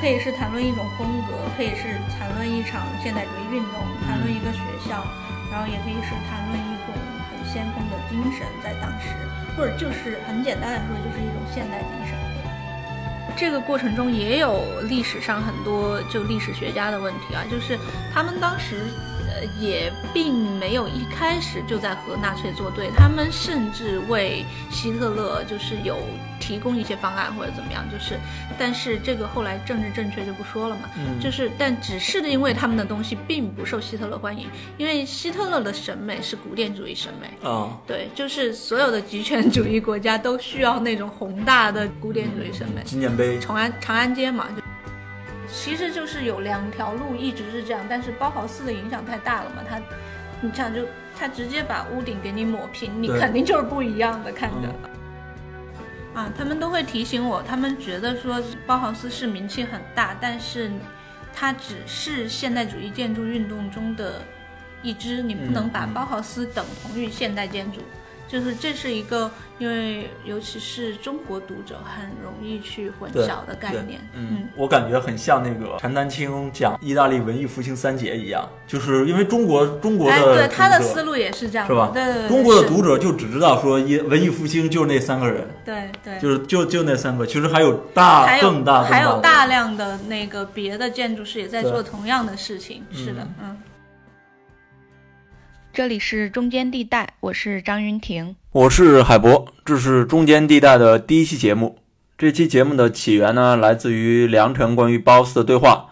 可以是谈论一种风格，可以是谈论一场现代主义运动，谈论一个学校，然后也可以是谈论一种很先锋的精神在当时，或者就是很简单来说就是一种现代精神。这个过程中也有历史上很多就历史学家的问题啊，就是他们当时也并没有一开始就在和纳粹作对，他们甚至为希特勒就是有提供一些方案或者怎么样，就是但是这个后来政治正确就不说了嘛，就是但只是因为他们的东西并不受希特勒欢迎，因为希特勒的审美是古典主义审美，对，就是所有的极权主义国家都需要那种宏大的古典主义审美，纪念碑长安街嘛，就其实就是有两条路一直是这样，但是包豪斯的影响太大了嘛，他你想就他直接把屋顶给你抹平，你肯定就是不一样的看着、啊，他们都会提醒我，他们觉得说包豪斯是名气很大，但是他只是现代主义建筑运动中的一支，你不能把包豪斯等同于现代建筑，就是这是一个因为尤其是中国读者很容易去混淆的概念。我感觉很像那个陈丹青讲意大利文艺复兴三杰一样，就是因为中国的、对他的思路也是这样，是吧？对，中国的读者就只知道说文艺复兴就那三个人，对对，就是就那三个，其实还有还有大量的那个别的建筑师也在做同样的事情，是的，这里是中间地带，我是张云婷，我是海博，这是中间地带的第一期节目。这期节目的起源呢，来自于梁晨关于包豪斯的对话。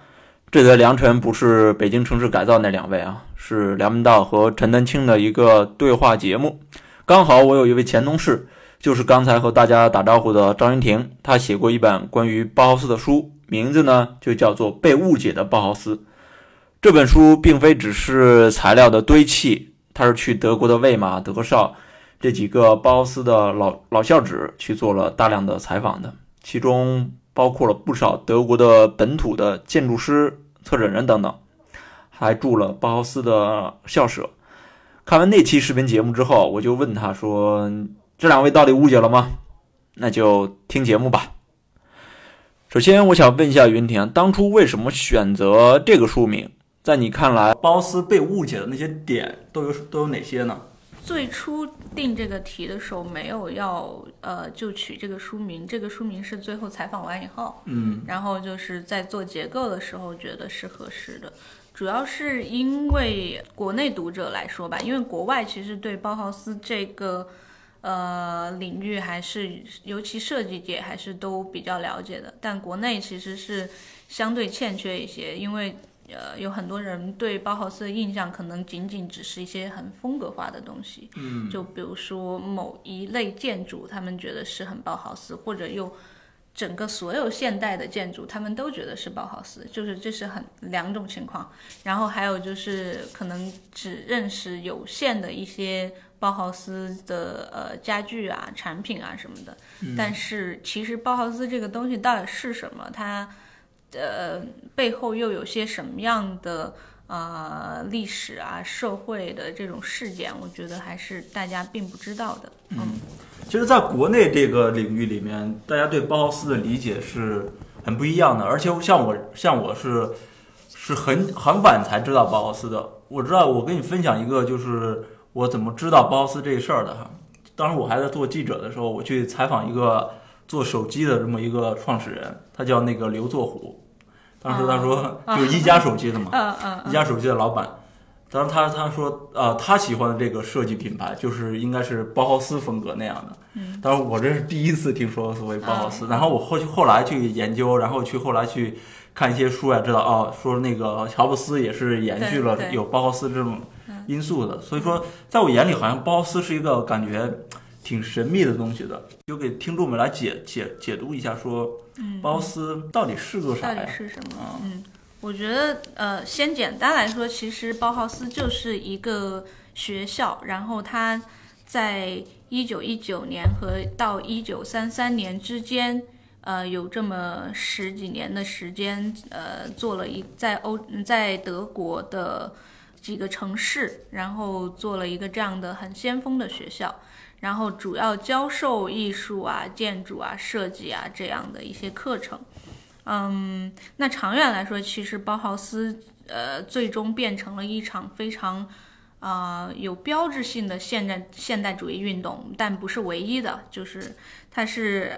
这个梁晨不是北京城市改造那两位啊，是梁文道和陈丹青的一个对话节目。刚好我有一位前同事，就是刚才和大家打招呼的张云婷，他写过一本关于包豪斯的书，名字呢就叫做《被误解的包豪斯》。这本书并非只是材料的堆砌，他是去德国的魏玛、德绍这几个包豪斯的老校址去做了大量的采访的，其中包括了不少德国的本土的建筑师、策展人等等，还住了包豪斯的校舍。看完那期视频节目之后，我就问他说，这两位到底误解了吗？那就听节目吧。首先我想问一下云婷，当初为什么选择这个书名？在你看来，包豪斯被误解的那些点都有哪些呢？最初定这个题的时候没有要就取这个书名，这个书名是最后采访完以后，然后就是在做结构的时候觉得是合适的，主要是因为国内读者来说吧，因为国外其实对包豪斯这个领域还是尤其设计界还是都比较了解的，但国内其实是相对欠缺一些，因为有很多人对包豪斯的印象可能仅仅只是一些很风格化的东西，就比如说某一类建筑他们觉得是很包豪斯，或者又整个所有现代的建筑他们都觉得是包豪斯，就是这是很两种情况。然后还有就是可能只认识有限的一些包豪斯的家具啊、产品啊什么的，但是其实包豪斯这个东西到底是什么，它背后又有些什么样的历史啊、社会的这种事件，我觉得还是大家并不知道的。其实在国内这个领域里面，大家对包豪斯的理解是很不一样的，而且像我是很晚才知道包豪斯的。我知道，我跟你分享一个就是我怎么知道包豪斯这事儿的哈。当时我还在做记者的时候，我去采访一个做手机的这么一个创始人，他叫那个刘作虎。当时他说，就是一加手机的嘛，一加手机的老板。当时他说，他喜欢的这个设计品牌就是应该是包豪斯风格那样的。当时我这是第一次听说所谓包豪斯，然后我后来去研究，然后后来去看一些书啊，知道说那个乔布斯也是延续了有包豪斯这种因素的。所以说，在我眼里好像包豪斯是一个感觉挺神秘的东西的，就给听众们来解读一下，说包豪斯到底是个啥呀？到底是什么？我觉得先简单来说，其实包豪斯就是一个学校，然后它在1919年和到1933年之间，有这么十几年的时间，做了在德国的几个城市，然后做了一个这样的很先锋的学校。然后主要教授艺术啊、建筑啊、设计啊这样的一些课程，那长远来说，其实包豪斯最终变成了一场非常有标志性的现代主义运动，但不是唯一的，就是它是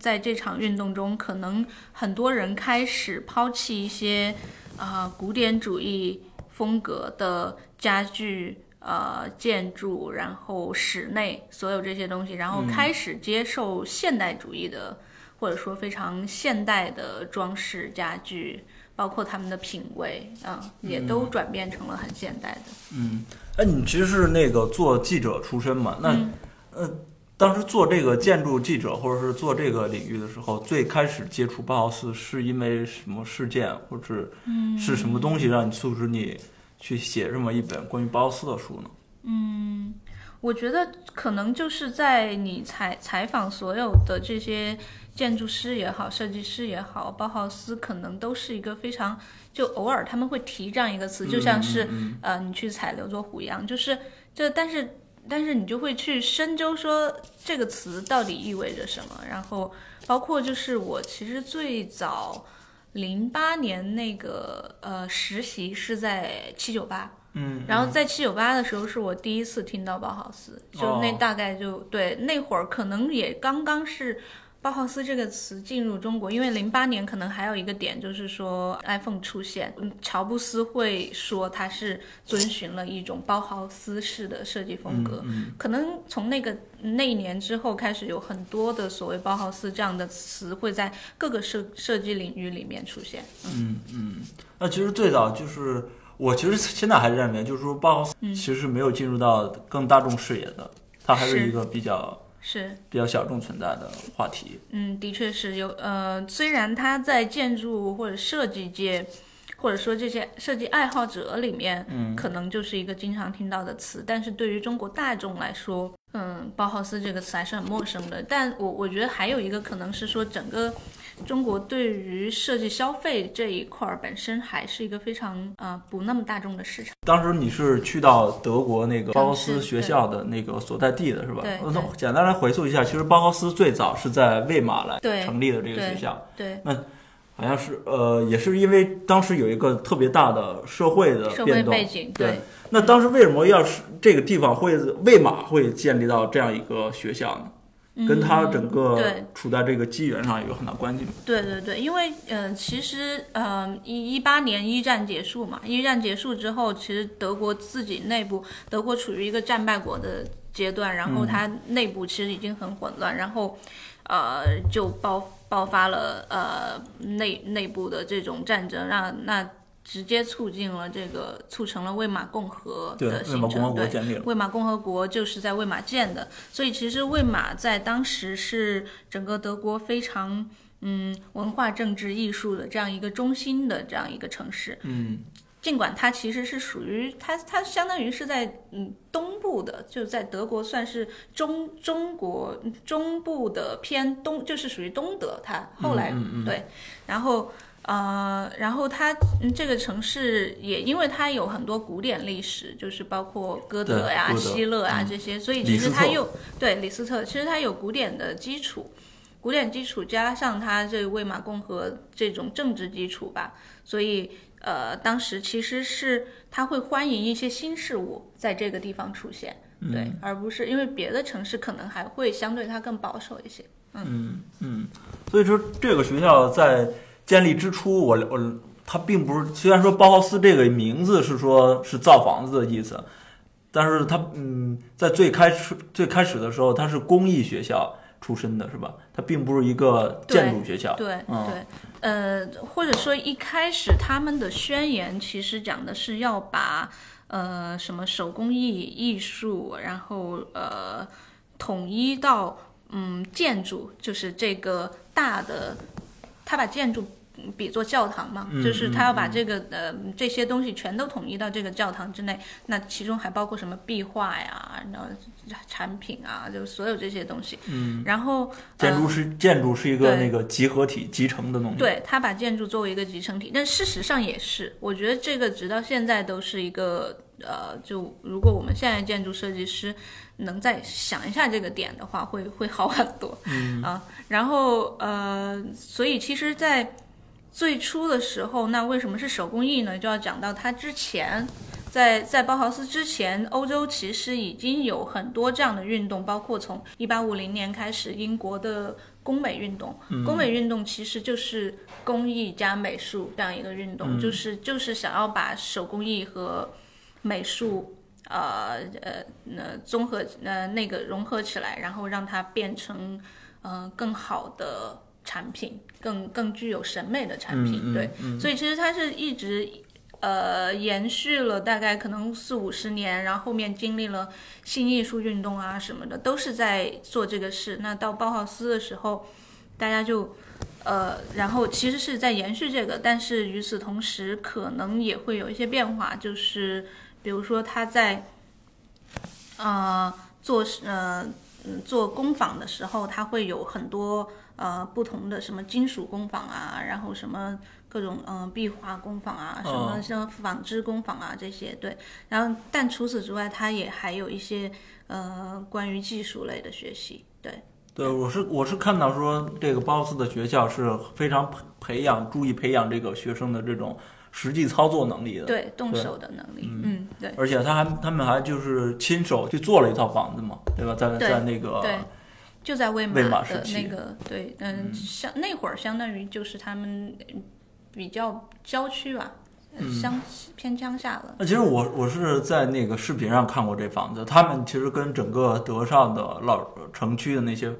在这场运动中，可能很多人开始抛弃一些古典主义风格的家具、建筑，然后室内所有这些东西，然后开始接受现代主义的、或者说非常现代的装饰家具，包括他们的品味也都转变成了很现代的。你其实是那个做记者出身嘛，那当时做这个建筑记者或者是做这个领域的时候，最开始接触包豪斯是因为什么事件，或者是什么东西让你促使你去写这么一本关于包豪斯的书呢？我觉得可能就是在你采访所有的这些建筑师也好，设计师也好，包豪斯可能都是一个非常，就偶尔他们会提这样一个词，就像是你去采刘作虎一样，就是这，但是你就会去深究说这个词到底意味着什么。然后包括就是我其实最早08年那个实习是在798。然后在798的时候是我第一次听到包豪斯，就那大概就对那会儿可能也刚刚是包豪斯这个词进入中国，因为08年可能还有一个点就是说 iPhone 出现，乔布斯会说他是遵循了一种包豪斯式的设计风格，可能从那一年之后开始有很多的所谓包豪斯这样的词会在各个设计领域里面出现。那其实最早就是我其实现在还是认为，就是说包豪斯其实没有进入到更大众视野的，它还是一个比较小众存在的话题。的确是有虽然它在建筑或者设计界，或者说这些设计爱好者里面，可能就是一个经常听到的词，但是对于中国大众来说，包豪斯这个词还是很陌生的。但我觉得还有一个可能是说，整个中国对于设计消费这一块本身还是一个非常不那么大众的市场。当时你是去到德国那个包豪斯学校的那个所在地的是吧？对。那简单来回溯一下，其实包豪斯最早是在魏玛来成立的这个学校。对。那好像是也是因为当时有一个特别大的社会的变动，社会背景。对。那当时为什么要是这个地方魏玛会建立到这样一个学校呢？跟他整个处在这个机缘上有很大关系。对，因为其实18年一战结束嘛，一战结束之后，其实德国自己内部，德国处于一个战败国的阶段，然后它内部其实已经很混乱，然后就爆发了内部的这种战争，那直接促成了魏玛共和的形成。对，魏玛共和国就是在魏玛建的，所以其实魏玛在当时是整个德国非常文化、政治、艺术的这样一个中心的这样一个城市。尽管它其实是属于它相当于是在东部的，就在德国算是中国中部的偏东，就是属于东德。它后来对，然后它这个城市也因为它有很多古典历史，就是包括哥德呀、希勒啊这些，所以其实它李斯特，其实它有古典的基础，古典基础加上它这魏玛共和这种政治基础吧，所以当时其实是它会欢迎一些新事物在这个地方出现，对，而不是因为别的城市可能还会相对它更保守一些。所以说这个学校在建立之初，他并不是，虽然说包豪斯这个名字是说是造房子的意思，但是他在最开始的时候，他是工艺学校出身的，是吧？他并不是一个建筑学校。对，或者说一开始他们的宣言其实讲的是要把什么手工艺、艺术，然后统一到建筑，就是这个大的，他把建筑比作教堂嘛，就是他要把这个这些东西全都统一到这个教堂之内，那其中还包括什么壁画呀，然后产品啊，就所有这些东西。然后建筑是一个那个集合体集成的东西，对，他把建筑作为一个集成体，但事实上也是，我觉得这个直到现在都是一个就如果我们现在建筑设计师能再想一下这个点的话，会好很多。然后所以其实在最初的时候，那为什么是手工艺呢？就要讲到它之前，在包豪斯之前，欧洲其实已经有很多这样的运动，包括从1850年开始，英国的工美运动。工美运动其实就是工艺加美术这样一个运动，就是想要把手工艺和美术综合那个融合起来，然后让它变成更好的产品，更具有审美的产品。对，所以其实它是一直延续了大概可能40-50年，然后后面经历了新艺术运动啊什么的，都是在做这个事。那到包豪斯的时候，大家就然后其实是在延续这个，但是与此同时可能也会有一些变化，就是比如说他在做工坊的时候，他会有很多不同的什么金属工坊啊，然后什么各种壁画工坊啊，什么像纺织工坊啊这些，对。然后但除此之外，他也还有一些关于技术类的学习，对。对，我是看到说这个包豪斯的学校是非常注意培养这个学生的这种实际操作能力的，对，动手的能力，对。而且他们还就是亲手去做了一套房子嘛，对吧？在那个对，就在魏玛的那个对，那会儿相当于就是他们比较郊区吧，偏乡下了。其实我是在那个视频上看过这房子，他们其实跟整个德绍的老城区的那些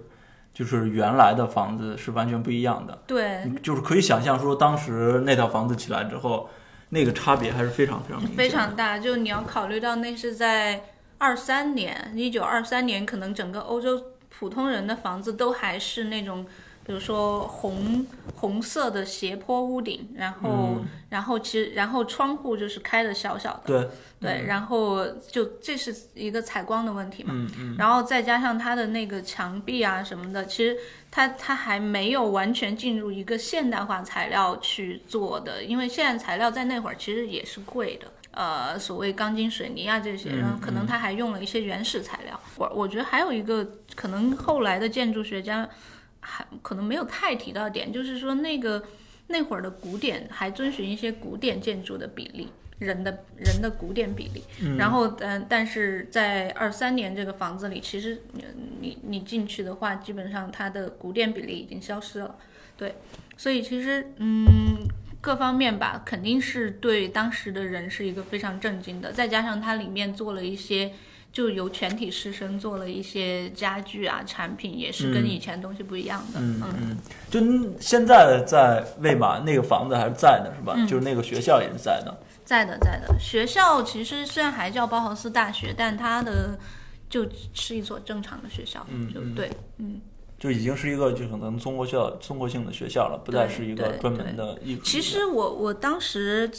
就是原来的房子是完全不一样的，对，就是可以想象说当时那套房子起来之后，那个差别还是非常非常明显的，非常大。就你要考虑到那是在1923年，可能整个欧洲普通人的房子都还是那种，比如说红色的斜坡屋顶，然后窗户就是开的小小的，对，然后就这是一个采光的问题嘛，然后再加上它的那个墙壁啊什么的，其实它还没有完全进入一个现代化材料去做的，因为现代材料在那会儿其实也是贵的，所谓钢筋水泥啊这些，然后可能它还用了一些原始材料。我觉得还有一个可能后来的建筑学家还可能没有太提到点，就是说那会儿的古典还遵循一些古典建筑的比例，人的古典比例。然后但是在23年这个房子里，其实你进去的话，基本上它的古典比例已经消失了。对，所以其实各方面吧，肯定是对当时的人是一个非常震惊的。再加上它里面做了一些。就由全体师生做了一些家具啊产品，也是跟以前东西不一样的。就现在在魏玛那个房子还是在的是吧？就是那个学校也是在的，在的。学校其实虽然还叫包豪斯大学，但它的就是一所正常的学校，就对，就已经是一个就可能综合性的学校了，不再是一个专门的艺术。其实我当时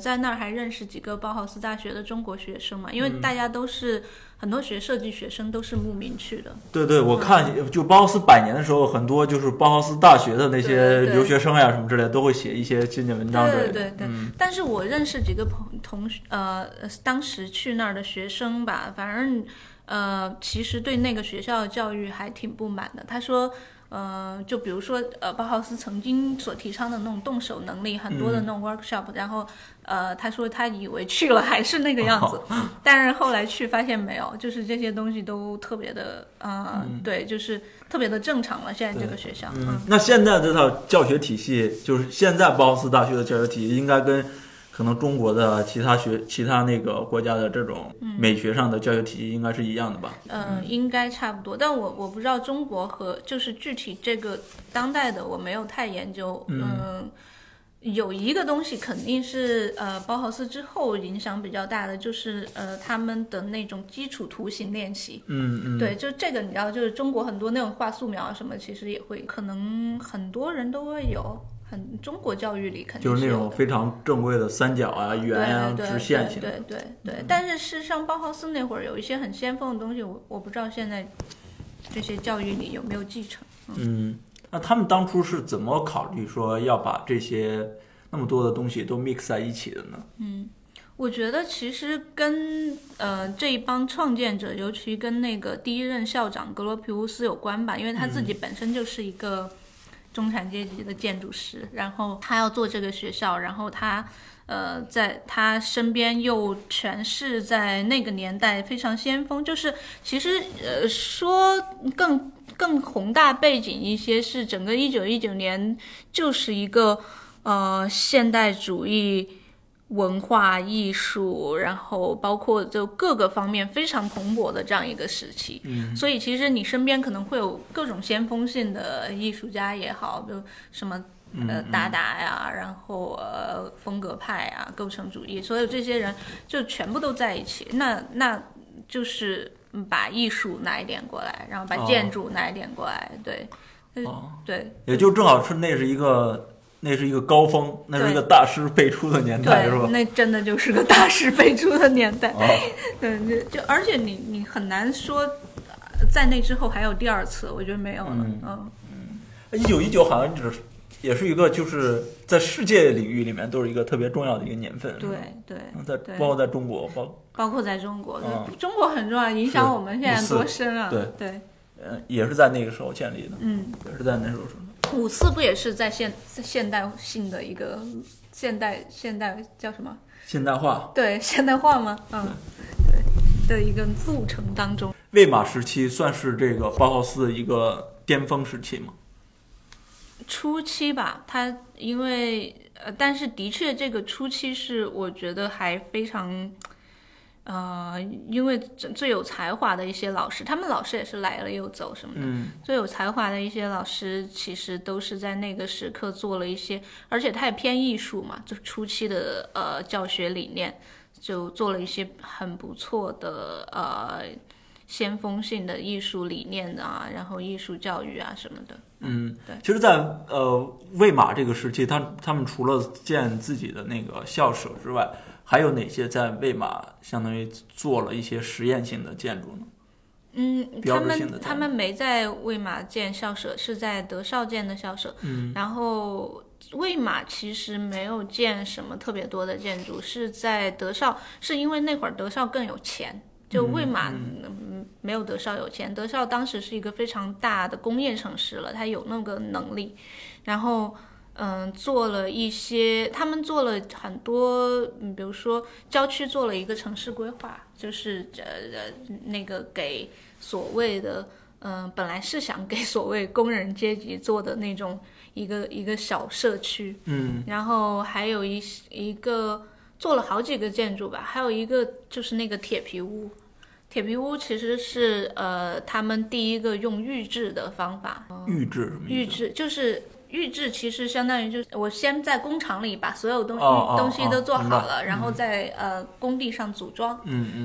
在那儿还认识几个包豪斯大学的中国学生嘛，因为大家都是很多设计学生都是慕名去的。对，我看就包豪斯100年的时候，很多就是包豪斯大学的那些留学生呀什么之类的，都会写一些纪念文章之类的。对。但是我认识几个同学当时去那儿的学生吧，反正。其实对那个学校的教育还挺不满的。他说，就比如说，包豪斯曾经所提倡的那种动手能力，很多的那种 workshop，然后，他说他以为去了还是那个样子，但是后来去发现没有，就是这些东西都特别的，对，就是特别的正常了。现在这个学校，那现在这套教学体系，就是现在包豪斯大学的教学体系，应该跟。可能中国的其他那个国家的这种美学上的教育体系应该是一样的吧？应该差不多，但我不知道中国和就是具体这个当代的我没有太研究。有一个东西肯定是包豪斯之后影响比较大的，就是他们的那种基础图形练习。对，就这个你知道，就是中国很多那种画素描什么，其实也会，可能很多人都会有。很中国教育里肯定是就是那种非常正规的三角啊、圆啊、直线型。对。但是事实上，包豪斯那会儿有一些很先锋的东西，我不知道现在这些教育里有没有继承。那他们当初是怎么考虑说要把这些那么多的东西都 mix 在一起的呢？我觉得其实跟这一帮创建者，尤其跟那个第一任校长格罗皮乌斯有关吧，因为他自己本身就是一个中产阶级的建筑师，然后他要做这个学校，然后他在他身边又全是在那个年代非常先锋，就是其实说更宏大背景一些，是整个1919年就是一个现代主义文化艺术，然后包括就各个方面非常蓬勃的这样一个时期。所以其实你身边可能会有各种先锋性的艺术家也好，比如什么达达呀，然后风格派啊，构成主义，所有这些人就全部都在一起。那就是把艺术拿一点过来，然后把建筑拿一点过来，对，也就正好是那是一个高峰，那是一个大师辈出的年代，是吧？那真的就是个大师辈出的年代。对，就而且你很难说在那之后还有第二次，我觉得没有了。1919好像也是一个就是在世界领域里面都是一个特别重要的一个年份。对，包括在中国，包括在中国，中国很重要，影响我们现在多深啊！对，也是在那个时候建立的。也是在那时候。五四不也是在现代性的一个现代叫什么？现代化。对，现代化吗？对的一个路程当中。魏玛时期算是这个包豪斯的一个巅峰时期吗？初期吧，它因为但是的确这个初期是我觉得还非常因为最有才华的一些老师，他们老师也是来了又走什么的。最有才华的一些老师其实都是在那个时刻做了一些，而且他也偏艺术嘛，就初期的教学理念，就做了一些很不错的先锋性的艺术理念啊，然后艺术教育啊什么的。其实在魏玛这个时期，他们除了建自己的那个校舍之外，还有哪些在魏玛相当于做了一些实验性的建筑呢？他们没在魏玛建校舍，是在德绍建的校舍。然后魏玛其实没有建什么特别多的建筑，是在德绍，是因为那会儿德绍更有钱，就魏玛没有德绍有钱。德绍当时是一个非常大的工业城市了，它有那个能力，然后他们做了很多，比如说郊区做了一个城市规划，就是那个给所谓的本来是想给所谓工人阶级做的那种一个小社区。然后还有一个做了好几个建筑吧，还有一个就是那个铁皮屋其实是他们第一个用预制的方法。预制其实相当于就是我先在工厂里把所有东西都做好了，然后在工地上组装。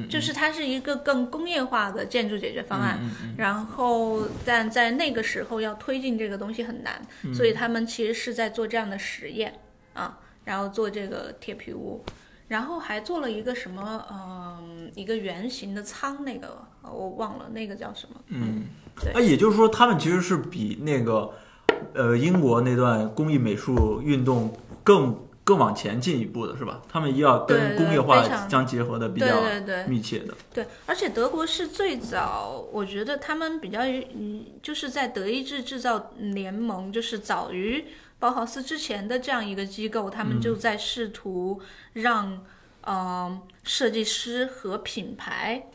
就是它是一个更工业化的建筑解决方案。然后但在那个时候要推进这个东西很难，所以他们其实是在做这样的实验啊，然后做这个铁皮屋，然后还做了一个什么一个圆形的仓，那个我忘了那个叫什么。也就是说他们其实是比那个英国那段工艺美术运动更往前进一步的，是吧？他们要跟工业化相结合的比较密切的。对，而且德国是最早，我觉得他们比较就是在德意志制造联盟，就是早于包豪斯之前的这样一个机构，他们就在试图让设计师和品牌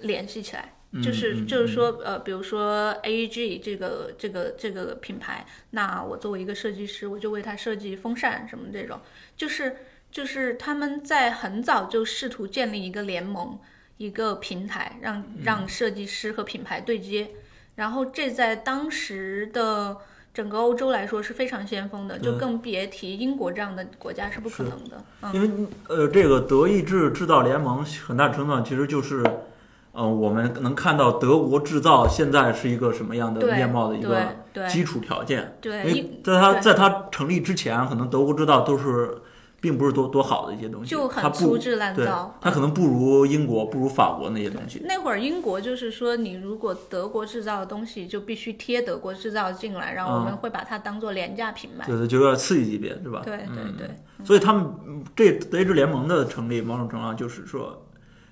联系起来。就是说，比如说 AEG 这个品牌，那我作为一个设计师，我就为它设计风扇什么这种，就是他们在很早就试图建立一个联盟，一个平台，让设计师和品牌对接，然后这在当时的整个欧洲来说是非常先锋的，就更别提英国这样的国家是不可能的。因为这个德意志制造联盟很大程度上其实就是我们能看到德国制造现在是一个什么样的面貌的一个基础条件。对，因为在它成立之前，可能德国制造都是并不是多好的一些东西，就很粗制滥造。它可能不如英国、不如法国那些东西。那会儿英国就是说，你如果德国制造的东西就必须贴德国制造进来，然后我们会把它当做廉价品卖。对对，就要次一级别，是吧？对对对。所以他们这德意志联盟的成立，某种程度上就是说，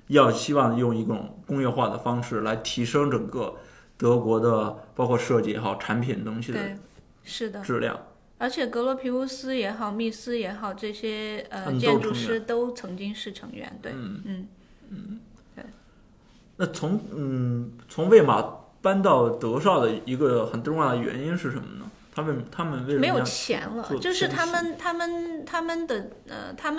要希望用一种工业化的方式来提升整个德国的，包括设计也好、产品东西的质量。对，是的，质量。而且格罗皮乌斯也好、密斯也好，这些建筑师都曾经是成员。对，嗯嗯，对。那从魏玛搬到德绍的一个很重要的原因是什么呢？他们为什么没有钱了？就是他们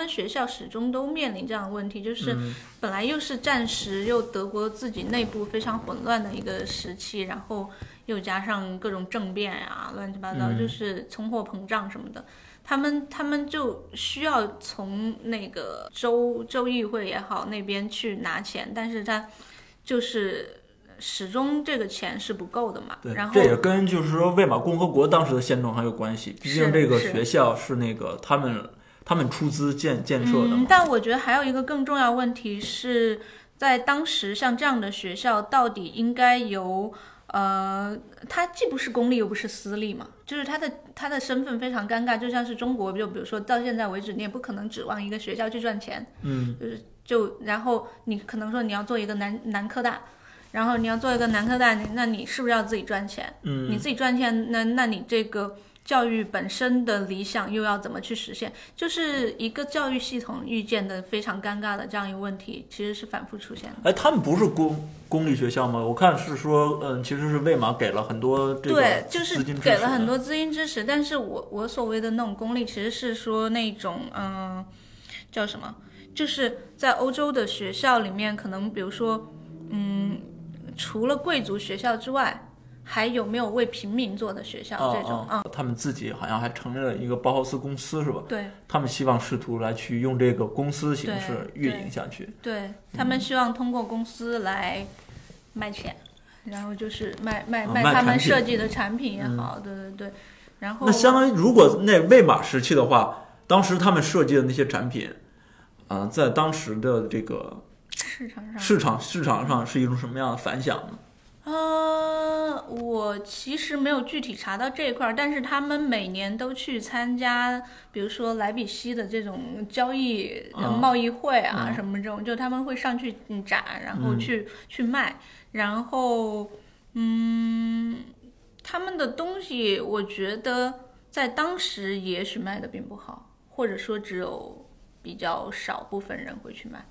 学校始终都面临这样的问题，就是本来又是战时，又德国自己内部非常混乱的一个时期，然后又加上各种政变啊，乱七八糟，就是通货膨胀什么的。他们就需要从那个州议会也好那边去拿钱，但是他就是始终这个钱是不够的嘛。然后这也跟就是说魏玛共和国当时的现状还有关系，毕竟这个学校是那个他们出资建设的嘛。但我觉得还有一个更重要问题是，在当时像这样的学校到底应该由它既不是公立又不是私立嘛，就是它的身份非常尴尬，就像是中国，就比如说到现在为止，你也不可能指望一个学校去赚钱，就是然后你可能说你要做一个南科大。然后你要做一个南科大，那你是不是要自己赚钱？你自己赚钱，那你这个教育本身的理想又要怎么去实现？就是一个教育系统遇见的非常尴尬的这样一个问题，其实是反复出现的。哎，他们不是公立学校吗？我看是说，其实是魏玛给了很多这个对，就是给了很多资金支持。但是我所谓的那种公立，其实是说那种叫什么？就是在欧洲的学校里面，可能比如说除了贵族学校之外，还有没有为平民做的学校？这种他们自己好像还成立了一个包豪斯公司，是吧？对，他们希望试图来去用这个公司形式运营下去。对，他们希望通过公司来卖钱，然后就是卖他们设计的产品也好。对对对。然后那相当于，如果那魏玛时期的话，当时他们设计的那些产品，在当时的这个市场上是一种什么样的反响呢？我其实没有具体查到这一块，但是他们每年都去参加，比如说莱比锡的这种贸易会啊，什么这种，就他们会上去展，然后去卖，然后他们的东西我觉得在当时也许卖的并不好，或者说只有比较少部分人会去买。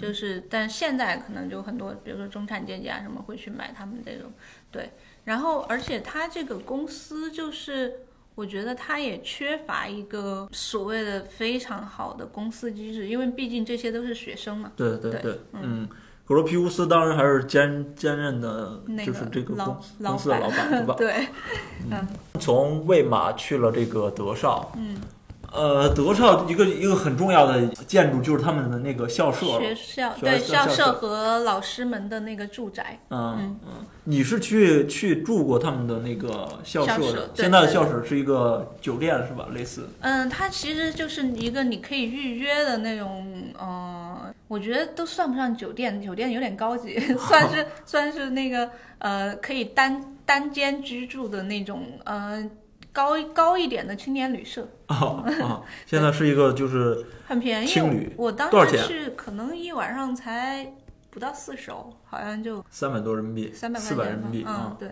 就是但现在可能就很多，比如说中产阶级啊什么会去买他们这种。对，然后而且他这个公司，就是我觉得他也缺乏一个所谓的非常好的公司机制，因为毕竟这些都是学生嘛。对对对。格罗皮乌斯当然还是兼任的就是这个公司的老板，对吧？对。从魏玛去了这个德绍。德绍一个很重要的建筑就是他们的那个校舍，校舍和老师们的那个住宅。你是去住过他们的那个校舍的？现在的校舍是一个酒店是吧？类似。它其实就是一个你可以预约的那种，我觉得都算不上酒店，酒店有点高级，算是那个可以单间居住的那种高一点的青年旅社。现在是一个就是很便宜，青旅。我当时去可能一晚上才不到40欧，好像就300多人民币，400人民币。对，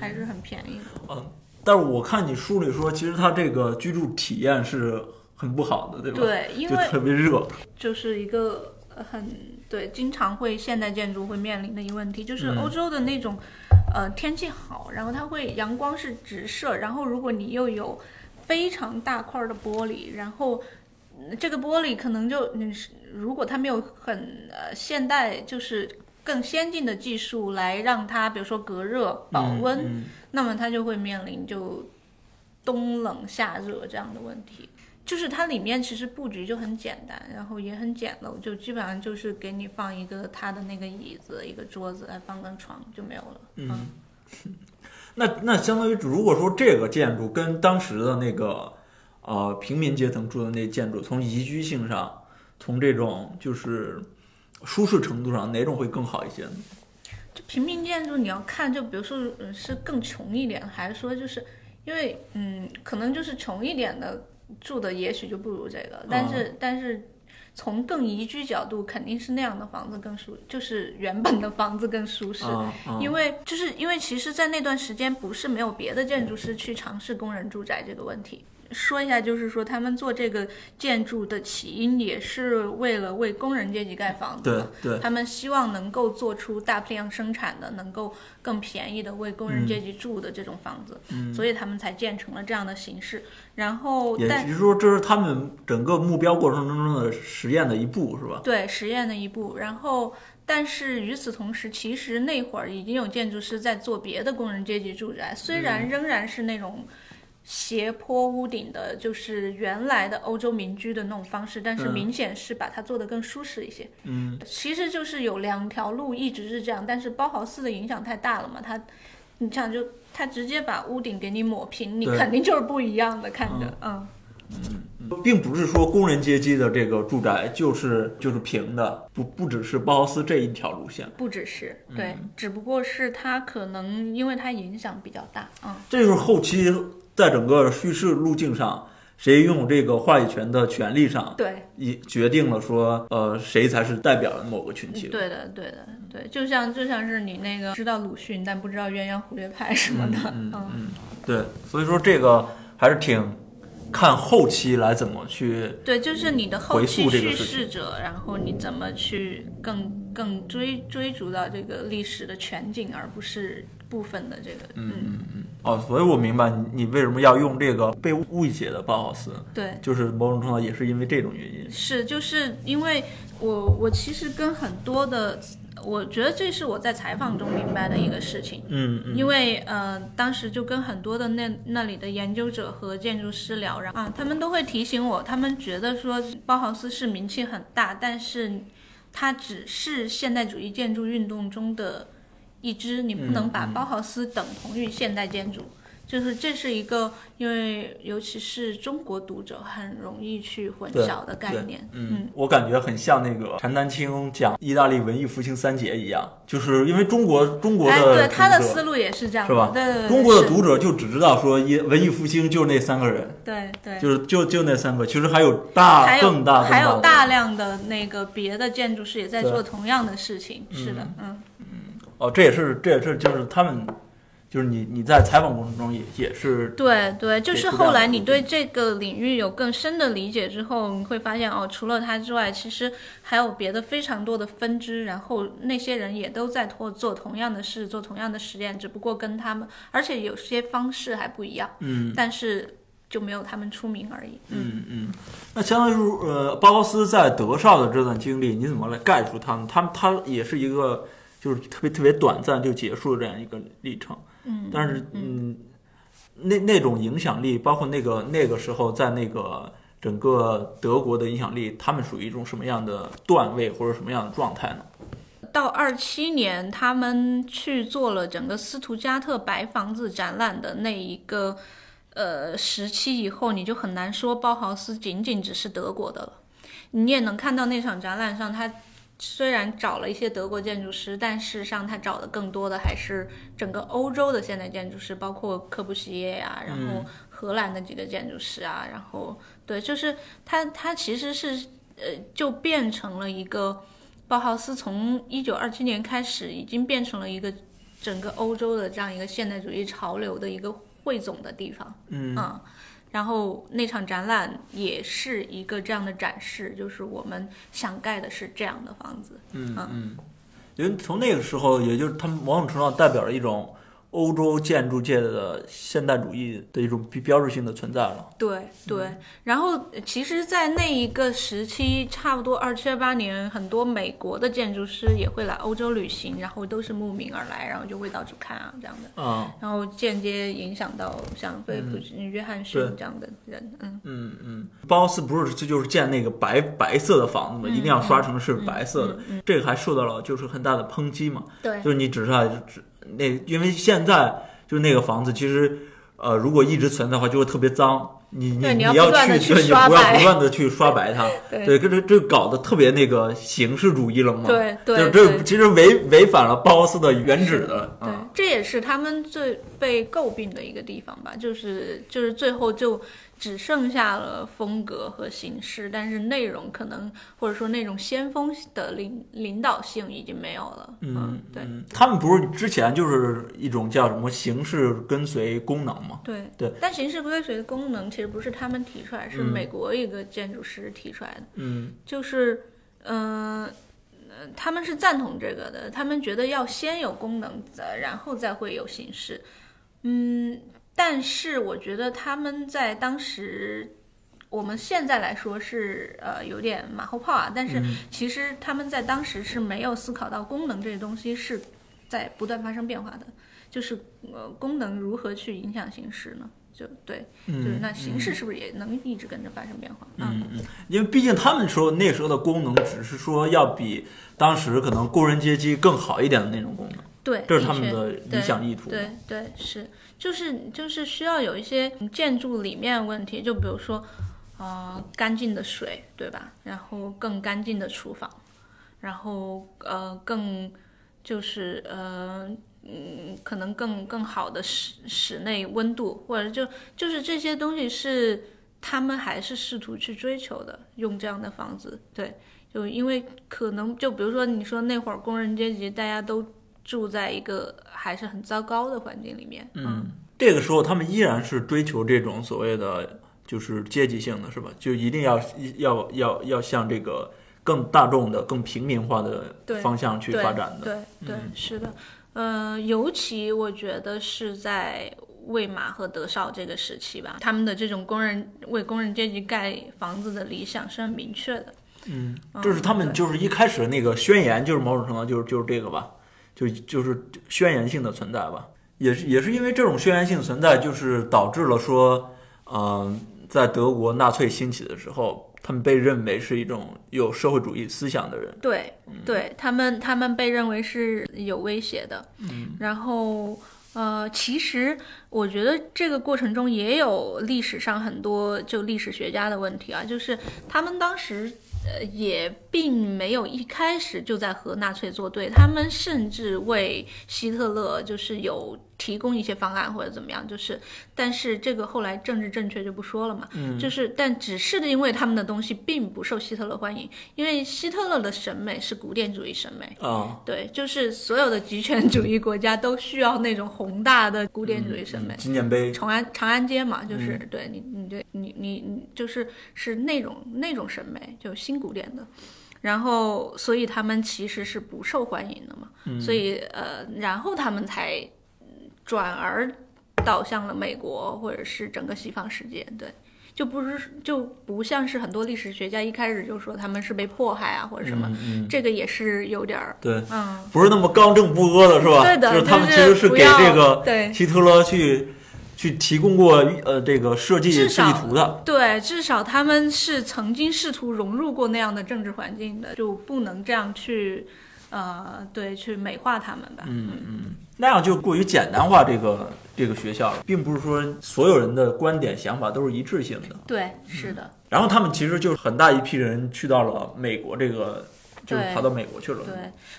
还是很便宜的。但是我看你书里说，其实它这个居住体验是很不好的，对吧？对，因为就特别热，就是一个很对，经常会现代建筑会面临的一个问题，就是欧洲的那种。天气好，然后它会阳光是直射，然后如果你又有非常大块的玻璃，然后这个玻璃可能就如果它没有很现代，就是更先进的技术来让它，比如说隔热、保温，那么它就会面临就冬冷夏热这样的问题。就是它里面其实布局就很简单，然后也很简陋，就基本上就是给你放一个它的那个椅子，一个桌子，还放根床就没有了。嗯，那相当于如果说这个建筑跟当时的那个平民阶层住的那建筑，从宜居性上，从这种就是舒适程度上，哪种会更好一些呢？就平民建筑你要看，就比如说是更穷一点，还是说就是因为可能就是穷一点的住的也许就不如这个，但是从更宜居角度，肯定是那样的房子更舒，就是原本的房子更舒适，因为其实在那段时间不是没有别的建筑师去尝试工人住宅这个问题。说一下，就是说他们做这个建筑的起因也是为了为工人阶级盖房子，对，他们希望能够做出大批量生产的，能够更便宜的为工人阶级住的这种房子，所以他们才建成了这样的形式。然后也就是说，这是他们整个目标过程中的实验的一步，是吧？对，实验的一步。然后但是与此同时，其实那会儿已经有建筑师在做别的工人阶级住宅，虽然仍然是那种斜坡屋顶的，就是原来的欧洲民居的那种方式，但是明显是把它做得更舒适一些。其实就是有两条路一直是这样，但是包豪斯的影响太大了嘛，你想就他直接把屋顶给你抹平，你肯定就是不一样的看着。并不是说工人阶级的这个住宅就是平的，不只是包豪斯这一条路线，不只是对，只不过是它可能因为它影响比较大。这就是后期在整个叙事路径上，谁拥有这个话语权的权利上，对，也决定了说，谁才是代表了某个群体。对的，对的，对，就像是你那个知道鲁迅，但不知道鸳鸯蝴蝶派什么的。对，所以说这个还是挺看后期来怎么去，对，就是你的后期叙事者，然后你怎么去更追逐到这个历史的全景，而不是部分的这个。所以我明白你为什么要用这个被误解的包豪斯。对，就是某种程度也是因为这种原因。是，就是因为我其实跟很多的，我觉得这是我在采访中明白的一个事情。因为当时就跟很多的那里的研究者和建筑师聊，然后他们都会提醒我，他们觉得说包豪斯是名气很大，但是它只是现代主义建筑运动中的一支，你不能把包豪斯等同于现代建筑。就是这是一个，因为尤其是中国读者很容易去混淆的概念。我感觉很像那个陈丹青讲意大利文艺复兴三杰一样，就是因为中国的读者，对，他的思路也是这样，是吧？对，中国的读者就只知道说文艺复兴就那三个人，对对，就那三个，其实还有更大还有大量的那个别的建筑师也在做同样的事情。是的，这也是就是他们。就是你在采访过程中也是，对对，就是后来你对这个领域有更深的理解之后，你会发现除了它之外，其实还有别的非常多的分支，然后那些人也都在做同样的事，做同样的实验，只不过跟他们，而且有些方式还不一样，但是就没有他们出名而已。那相当于包豪斯在德绍的这段经历，你怎么来概述他们？他也是一个就是特别特别短暂就结束的这样一个历程。但是那种影响力，包括那个时候在那个整个德国的影响力，他们属于一种什么样的段位或者什么样的状态呢？到27年，他们去做了整个斯图加特白房子展览的那一个时期以后，你就很难说包豪斯仅仅只是德国的了。你也能看到那场展览上，他虽然找了一些德国建筑师，但事实上他找的更多的还是整个欧洲的现代建筑师，包括柯布西耶啊，然后荷兰的几个建筑师啊，然后对，就是他其实是就变成了一个包豪斯从1927年开始，已经变成了一个整个欧洲的这样一个现代主义潮流的一个汇总的地方。然后那场展览也是一个这样的展示，就是我们想盖的是这样的房子。因为从那个时候，也就是他们某种程度上代表了一种欧洲建筑界的现代主义的一种标志性的存在了。对对、嗯、然后其实在那一个时期差不多27、28年，很多美国的建筑师也会来欧洲旅行，然后都是慕名而来，然后就会到处看啊这样的、嗯、然后间接影响到像菲普、嗯、约翰逊这样的人。嗯嗯嗯，包斯不是就是建那个白色的房子嘛、嗯、一定要刷成是白色的、嗯嗯嗯、这个还受到了就是很大的抨击嘛。对，就是你只是那因为现在就是那个房子其实如果一直存在的话就会特别脏，你要不断的去刷白它，对，这搞得特别那个形式主义了嘛。对对，这其实违反了包斯的原旨的。对、嗯、这也是他们最被诟病的一个地方吧，就是最后就只剩下了风格和形式，但是内容可能或者说那种先锋的领导性已经没有了。 嗯， 嗯，对，他们不是之前就是一种叫什么形式跟随功能吗？对对，但形式跟随功能其实不是他们提出来，是美国一个建筑师提出来的。嗯，就是他们是赞同这个的，他们觉得要先有功能然后再会有形式。嗯，但是我觉得他们在当时，我们现在来说是有点马后炮啊。但是其实他们在当时是没有思考到功能这些东西是在不断发生变化的，就是功能如何去影响形式呢？就对，就是那形式是不是也能一直跟着发生变化？嗯嗯，因为毕竟他们说那时候的功能只是说要比当时可能工人阶级更好一点的那种功能。对，这是他们的理想意图。对 对， 对，是，就是需要有一些建筑里面的问题，就比如说，干净的水，对吧？然后更干净的厨房，然后更就是可能更好的室内温度，或者就是这些东西是他们还是试图去追求的，用这样的房子。对，就因为可能就比如说你说那会儿工人阶级大家都住在一个还是很糟糕的环境里面。嗯，这个时候他们依然是追求这种所谓的就是阶级性的，是吧？就一定要向这个更大众的、更平民化的方向去发展的。对 对， 对， 对，是的。尤其我觉得是在魏玛和德绍这个时期吧，他们的这种为工人阶级盖房子的理想是很明确的。嗯，就是他们就是一开始那个宣言，就是某种程度就是这个吧。就是宣言性的存在吧，也是因为这种宣言性存在，就是导致了说，在德国纳粹兴起的时候，他们被认为是一种有社会主义思想的人。对，对，他们被认为是有威胁的。嗯，然后其实我觉得这个过程中也有历史上很多就历史学家的问题啊，就是他们当时。也并没有一开始就在和纳粹作对，他们甚至为希特勒就是有提供一些方案或者怎么样，就是但是这个后来政治正确就不说了嘛。嗯，就是但只是因为他们的东西并不受希特勒欢迎，因为希特勒的审美是古典主义审美。哦，对，就是所有的极权主义国家都需要那种宏大的古典主义审美。纪念碑，长安街嘛，就是、嗯、对你就是是那种审美，就新古典的，然后所以他们其实是不受欢迎的嘛。嗯，所以然后他们才转而导向了美国或者是整个西方世界。对，就不像是很多历史学家一开始就说他们是被迫害啊或者什么。嗯嗯，这个也是有点对，嗯，不是那么刚正不阿的，是吧？对的，就是他们其实是给这个希特勒去提供过这个设计图的。对，至少他们是曾经试图融入过那样的政治环境的，就不能这样去对，去美化他们吧。嗯嗯，那样就过于简单化这个学校了，并不是说所有人的观点想法都是一致性的。对，是的。嗯，然后他们其实就是很大一批人去到了美国，这个就是跑到美国去了。对，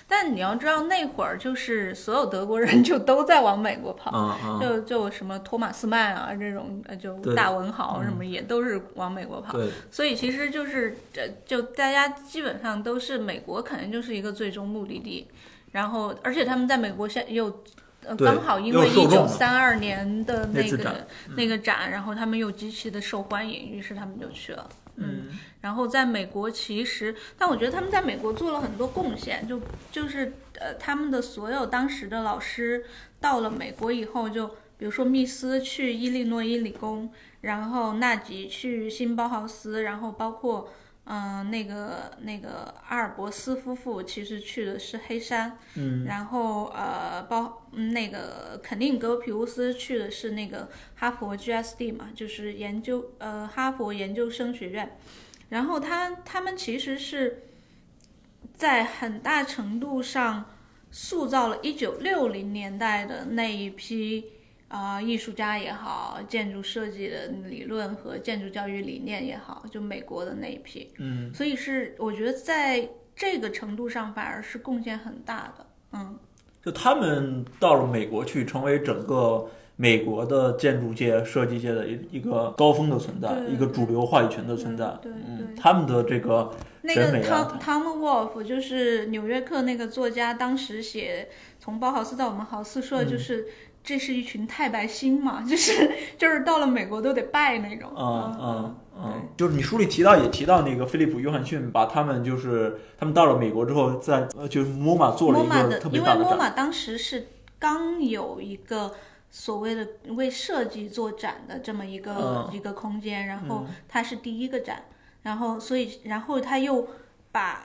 但你要知道那会儿就是所有德国人就都在往美国跑。嗯嗯，就什么托马斯曼啊这种就大文豪什么也都是往美国跑。对，所以其实就是就大家基本上都是美国，肯定就是一个最终目的地。然后而且他们在美国又刚好因为1932年的那个展，然后他们又极其的受欢迎，于是他们就去了。然后在美国其实，但我觉得他们在美国做了很多贡献，就是他们的所有当时的老师到了美国以后，就比如说密斯去伊利诺伊理工，然后纳吉去新包豪斯，然后包括那个阿尔伯斯夫妇其实去的是黑山，然后那个肯定格皮乌斯去的是那个哈佛 GSD 嘛，就是哈佛研究生学院，然后他们其实是在很大程度上塑造了1960年代的那一批艺术家也好，建筑设计的理论和建筑教育理念也好，就美国的那一批，所以是我觉得在这个程度上反而是贡献很大的，就他们到了美国去，成为整个美国的建筑界、设计界的一个高峰的存在，一个主流话语权的存在，他们的这个审美啊。那个 Tom Wolfe 就是《纽约客》那个作家，当时写从包豪斯到我们豪斯说的就是。这是一群太白星嘛，就是到了美国都得拜那种。就是你书里也提到那个菲利普·约翰逊把他们到了美国之后，在就是 MoMA 做了一个特别大的展。因为 MoMA 当时是刚有一个所谓的为设计做展的这么一个空间，然后它是第一个展，然后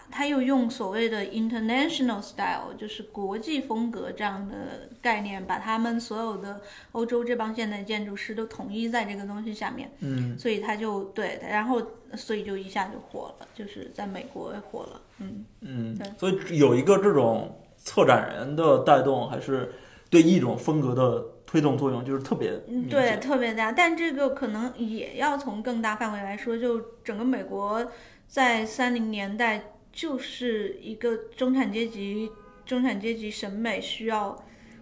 他又用所谓的 international style， 就是国际风格这样的概念，把他们所有的欧洲这帮现代建筑师都统一在这个东西下面，所以他就对，然后所以就一下就火了，就是在美国也火了，所以有一个这种策展人的带动，还是对一种风格的推动作用，就是特别对特别大，但这个可能也要从更大范围来说，就整个美国。在30年代，就是一个中产阶级审美需要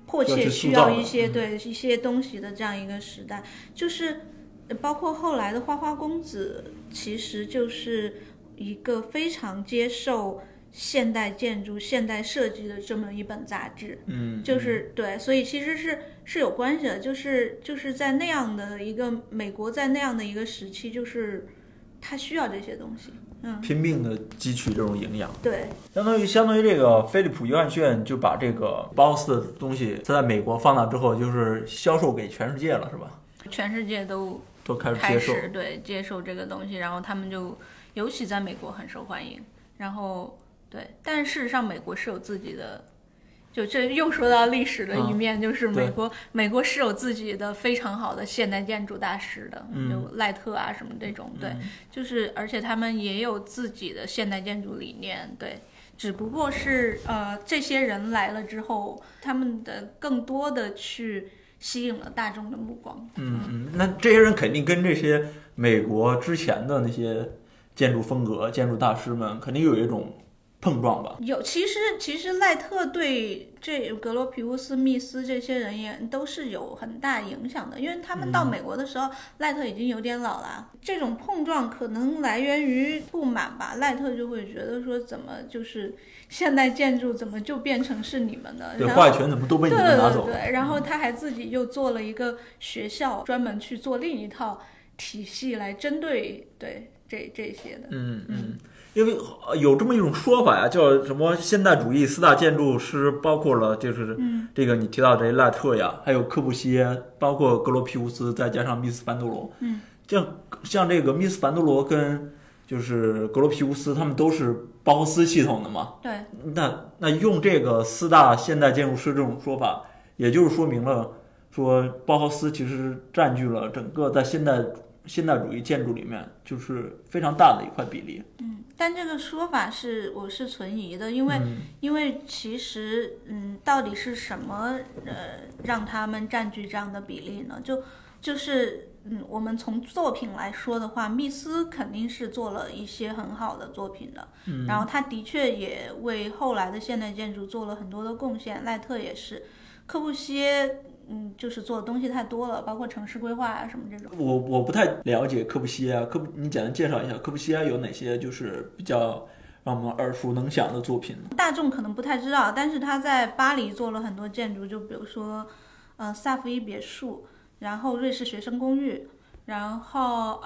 迫切需要一些一些东西的这样一个时代，就是包括后来的花花公子，其实就是一个非常接受现代建筑、现代设计的这么一本杂志，就是对，所以其实是有关系的，就是在那样的一个美国，在那样的一个时期，就是他需要这些东西。拼命的汲取这种营养，对，相当于这个菲利普·约翰逊就把这个包豪斯的东西在美国放大之后，就是销售给全世界了，是吧？全世界都开始接受这个东西，然后他们就尤其在美国很受欢迎，然后但事实上美国是有自己的。就这又说到历史的一面，就是美国是有自己的非常好的现代建筑大师的，就赖特啊什么这种，就是而且他们也有自己的现代建筑理念，只不过是这些人来了之后，他们的更多的去吸引了大众的目光。那这些人肯定跟这些美国之前的那些建筑风格、建筑大师们肯定有一种。碰撞吧，有其实赖特对这格罗皮乌斯、密斯这些人也都是有很大影响的，因为他们到美国的时候，赖特已经有点老了。这种碰撞可能来源于不满吧，赖特就会觉得说，怎么就是现代建筑怎么就变成是你们的，话语权怎么都被你们拿走了？对，然后他还自己又做了一个学校，专门去做另一套体系来针对这些的。因为有这么一种说法呀，叫什么现代主义四大建筑师，包括了就是这个你提到这赖特呀，还有柯布西耶，包括格罗皮乌斯，再加上密斯·凡德罗。像这个密斯·凡德罗跟就是格罗皮乌斯，他们都是包豪斯系统的嘛。对。那用这个四大现代建筑师这种说法，也就是说明了说包豪斯其实占据了整个在现代主义建筑里面就是非常大的一块比例。但这个说法我是存疑的，因为其实到底是什么让他们占据这样的比例呢？就是我们从作品来说的话，密斯肯定是做了一些很好的作品的，然后他的确也为后来的现代建筑做了很多的贡献，赖特也是，柯布西耶。就是做的东西太多了，包括城市规划啊什么这种。我不太了解柯布西耶，你简单介绍一下柯布西耶有哪些就是比较让我们耳熟能详的作品呢？大众可能不太知道，但是他在巴黎做了很多建筑，就比如说萨福伊别墅，然后瑞士学生公寓，然后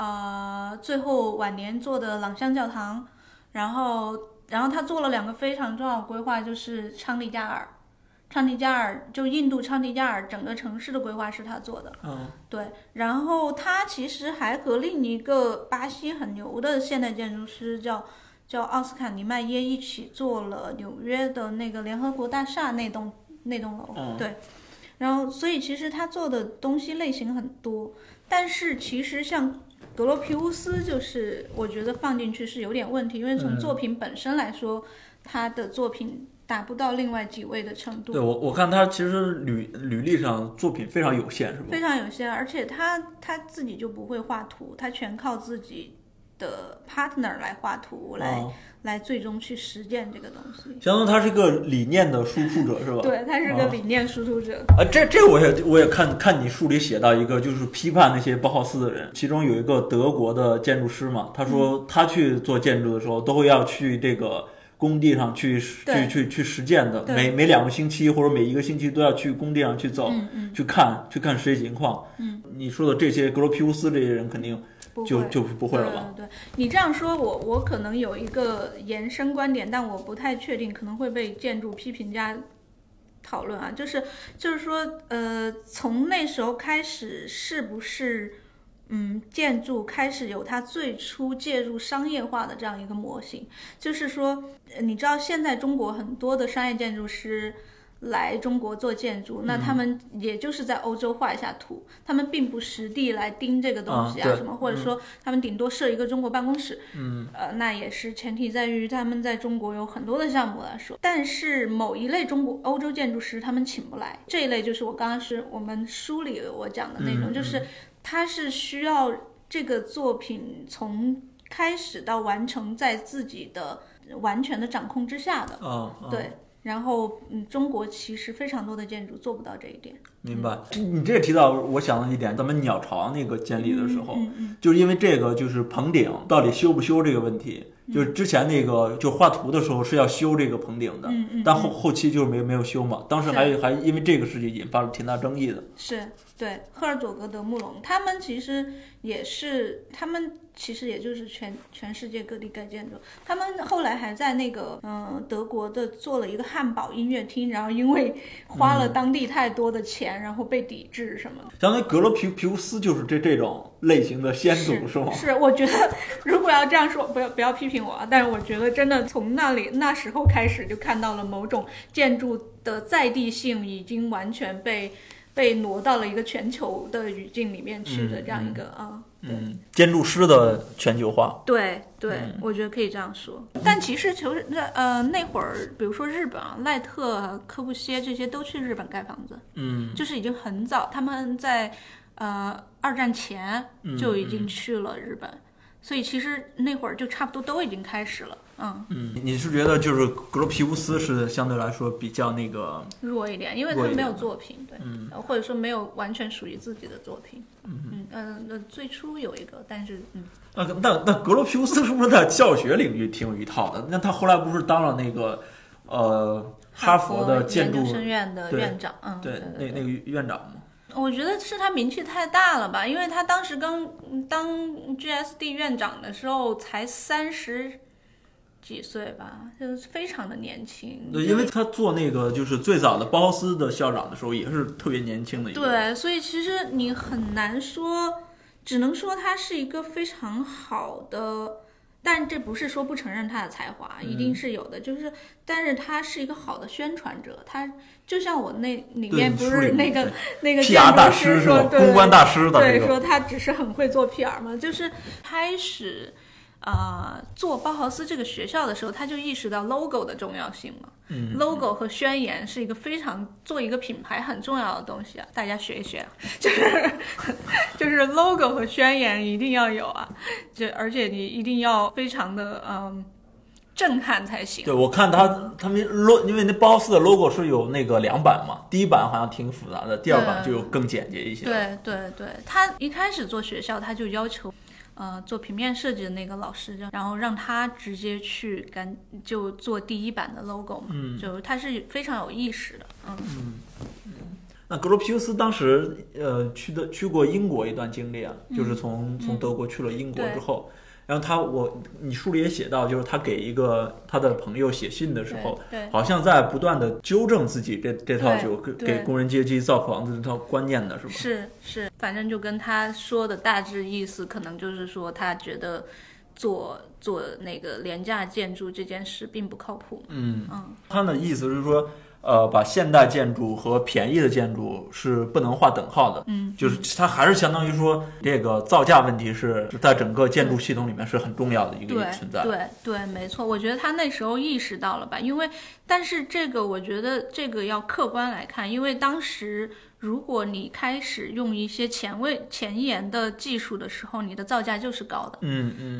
最后晚年做的朗香教堂，然后他做了两个非常重要的规划，就是昌迪加尔就印度昌迪加尔整个城市的规划是他做的，对。然后他其实还和另一个巴西很牛的现代建筑师叫奥斯卡尼迈耶一起做了纽约的那个联合国大厦那栋楼，对。然后所以其实他做的东西类型很多，但是其实像格罗皮乌斯，就是我觉得放进去是有点问题，因为从作品本身来说，他的作品达不到另外几位的程度。对，我看他其实履历上作品非常有限，是吧？非常有限，而且他自己就不会画图，他全靠自己的 partner 来画图，来最终去实践这个东西。相当于他是个理念的输出者，是吧？对，他是个理念输出者。这我也看你书里写到一个，就是批判那些包豪斯的人，其中有一个德国的建筑师嘛，他说他去做建筑的时候，都会要去这个工地上去实践的，每两个星期或者每一个星期都要去工地上去走，去看实际情况。你说的这些格罗皮乌斯这些人肯定就不会了吧？ 对，你这样说我可能有一个延伸观点，但我不太确定，可能会被建筑批评家讨论啊。就是说，从那时候开始，是不是建筑开始有它最初介入商业化的这样一个模型？就是说，你知道现在中国很多的商业建筑师来中国做建筑，那他们也就是在欧洲画一下图，他们并不实地来盯这个东西什么，或者说他们顶多设一个中国办公室，那也是前提在于他们在中国有很多的项目来说。但是某一类欧洲建筑师他们请不来，这一类就是我刚刚我们书里我讲的那种，就是他是需要这个作品从开始到完成在自己的完全的掌控之下的，对。然后中国其实非常多的建筑做不到这一点。明白。你这提到我想了一点，咱们鸟巢那个建立的时候，就是因为这个就是棚顶到底修不修这个问题，就是之前那个就画图的时候是要修这个棚顶的，但后期就是没有修嘛，当时还因为这个事情引发了挺大争议的。是，对。赫尔佐格德慕容他们其实也就是全世界各地盖建筑。他们后来还在那个德国的做了一个汉堡音乐厅，然后因为花了当地太多的钱，然后被抵制什么的。相当于格罗皮乌斯就是这种类型的先祖，是吗？是，我觉得如果要这样说，不要批评我啊，但是我觉得真的从那时候开始就看到了某种建筑的在地性已经完全被挪到了一个全球的语境里面去的这样一个建筑师的全球化。对、我觉得可以这样说。但其实那会儿比如说日本啊，赖特、柯布西耶这些都去日本盖房子，就是已经很早，他们在二战前就已经去了日本，所以其实那会儿就差不多都已经开始了。你是觉得就是格罗皮乌斯是相对来说比较那个弱一点，因为他没有作品，对，或者说没有完全属于自己的作品。最初有一个，但是那格罗皮乌斯是不是在教学领域挺有一套的？那他后来不是当了那个哈佛的建筑生院的院长？对，那个院长吗？我觉得是他名气太大了吧，因为他当时刚当 GSD 院长的时候才30几岁吧，就是非常的年轻。对，因为他做那个就是最早的包豪斯的校长的时候也是特别年轻的一个。对，所以其实你很难说，只能说他是一个非常好的，但这不是说不承认他的才华，一定是有的。就是，但是他是一个好的宣传者，他就像我那里面不是那个 PR 大师说，公关大师的，对，说他只是很会做 PR 嘛。就是开始做包豪斯这个学校的时候，他就意识到 logo 的重要性嘛。logo 和宣言是一个非常做一个品牌很重要的东西啊，大家学一学，就是 logo 和宣言一定要有啊，而且你一定要非常的震撼才行。对，我看他们因为那包豪斯的 logo 是有那个2版嘛，第1版好像挺复杂的，第2版就更简洁一些。对，他一开始做学校他就要求做平面设计的那个老师，然后让他直接去就做第一版的 logo 嘛，就他是非常有意识的。那格罗皮乌斯当时去过英国一段经历啊，就是从德国去了英国之后，然后你书里也写到，就是他给一个他的朋友写信的时候，好像在不断的纠正自己这套就给工人阶级造房子这套观念的是吧？是，反正就跟他说的大致意思，可能就是说他觉得做那个廉价建筑这件事并不靠谱。他的意思是说，把现代建筑和便宜的建筑是不能划等号的，就是它还是相当于说这个造价问题是在整个建筑系统里面是很重要的一个存在。对，没错，我觉得他那时候意识到了吧，因为但是这个我觉得这个要客观来看，因为当时如果你开始用一些前沿的技术的时候，你的造价就是高的，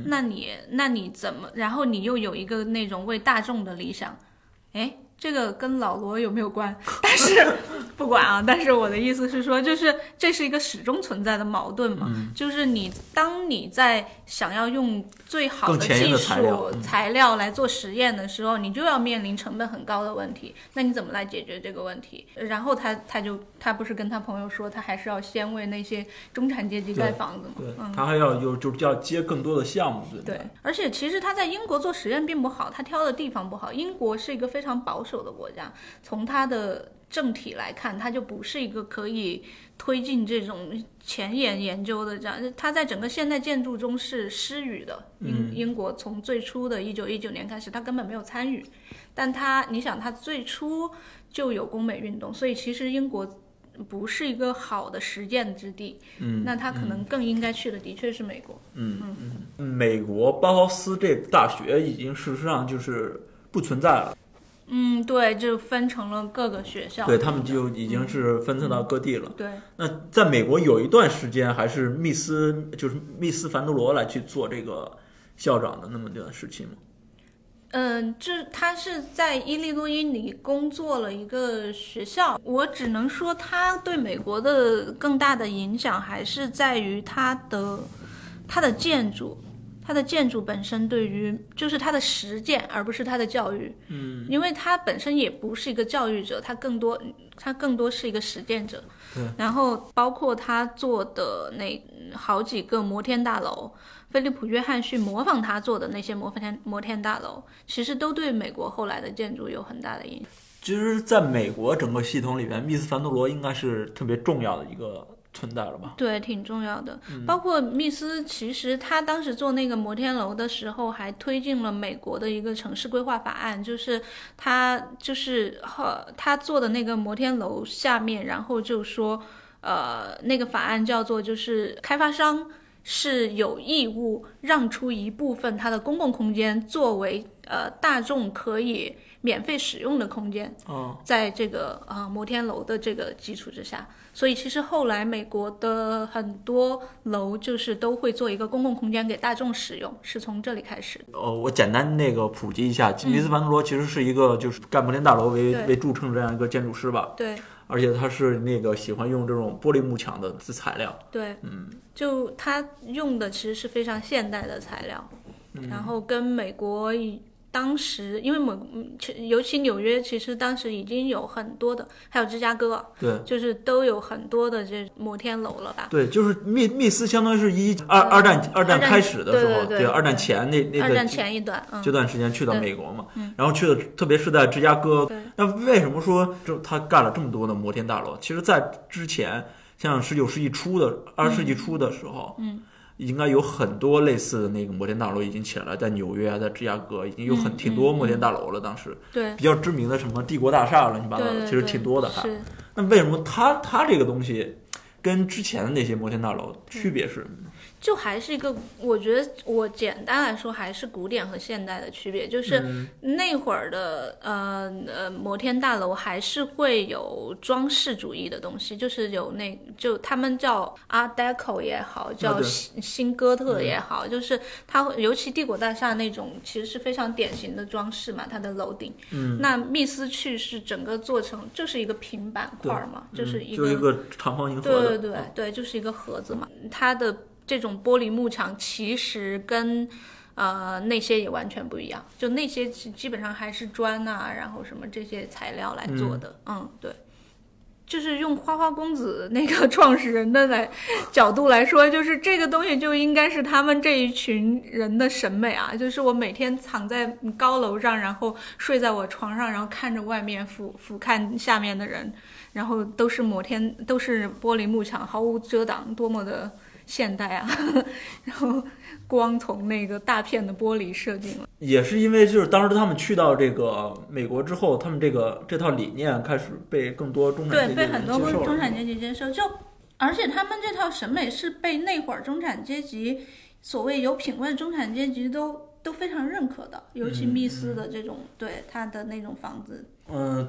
那你怎么，然后你又有一个那种为大众的理想，这个跟老罗有没有关？但是不管啊，但是我的意思是说，就是这是一个始终存在的矛盾嘛，就是当你在想要用最好的技术材料来做实验的时候，你就要面临成本很高的问题，那你怎么来解决这个问题？然后他不是跟他朋友说，他还是要先为那些中产阶级盖房子嘛，他还要就是要接更多的项目，对。而且其实他在英国做实验并不好，他挑的地方不好。英国是一个非常保守的国家，从它的政体来看，它就不是一个可以推进这种前沿研究的，这样它在整个现代建筑中是失语的。英国从最初的1919年开始，它根本没有参与，但你想它最初就有工美运动，所以其实英国不是一个好的实践之地，那他可能更应该去的的确是美国。美国包豪斯这大学已经事实上就是不存在了。对，就分成了各个学校，对，他们就已经是分散到各地了。对，那在美国有一段时间还是密斯凡德罗来去做这个校长的那么一段时期吗？他是在伊利诺伊里工作了一个学校，我只能说他对美国的更大的影响还是在于他的建筑。他的建筑本身对于就是他的实践，而不是他的教育，因为他本身也不是一个教育者，他更多是一个实践者。然后包括他做的那好几个摩天大楼，菲利普约翰逊模仿他做的那些摩天大楼，其实都对美国后来的建筑有很大的影响。其实在美国整个系统里面，密斯凡德罗应该是特别重要的一个存在了吧？对，挺重要的。包括密斯，其实他当时做那个摩天楼的时候，还推进了美国的一个城市规划法案，就是他做的那个摩天楼下面，然后就说，那个法案叫做就是开发商是有义务让出一部分他的公共空间作为大众可以免费使用的空间，在这个摩天楼的这个基础之下，所以其实后来美国的很多楼就是都会做一个公共空间给大众使用，是从这里开始。我简单那个普及一下，密斯凡德罗其实是一个就是盖摩天大楼为著称这样一个建筑师吧。对。而且他是那个喜欢用这种玻璃幕墙的材料。对，就他用的其实是非常现代的材料，然后跟美国当时，因为尤其纽约，其实当时已经有很多的，还有芝加哥，对，就是都有很多的这摩天楼了吧？对，就是密斯相当于是二战开始的时候，对，二战前那个二战前一段这段时间去到美国嘛，然后去的特别是在芝加哥。那为什么说他盖了这么多的摩天大楼？其实，在之前，像20世纪初的时候，应该有很多类似的那个摩天大楼已经起来了，在纽约啊，在芝加哥已经有挺多摩天大楼了。当时对比较知名的什么帝国大厦了，你把其实挺多的哈。那为什么它这个东西跟之前的那些摩天大楼区别是？就还是一个，我觉得我简单来说还是古典和现代的区别，就是那会儿的摩天大楼还是会有装饰主义的东西，就是有就他们叫 Art Deco 也好，叫新哥特也好，就是它尤其帝国大厦那种其实是非常典型的装饰嘛，它的楼顶。那密斯去是整个做成就是一个平板块嘛，就是一个长方形盒子，对，就是一个盒子嘛，它的这种玻璃幕墙其实跟那些也完全不一样，就那些基本上还是砖啊，然后什么这些材料来做的。嗯，对，就是用花花公子那个创始人的来角度来说，就是这个东西就应该是他们这一群人的审美啊，就是我每天躺在高楼上，然后睡在我床上，然后看着外面俯瞰下面的人，然后都是摩天，都是玻璃幕墙，毫无遮挡，多么的现代啊！然后光从那个大片的玻璃射进了，也是因为就是当时他们去到这个美国之后，他们这套理念开始被更多中产阶级接受，对，被很多中产阶级接受。就而且他们这套审美是被那会儿中产阶级，所谓有品位中产阶级都非常认可的，尤其密斯的这种，对他的那种房子。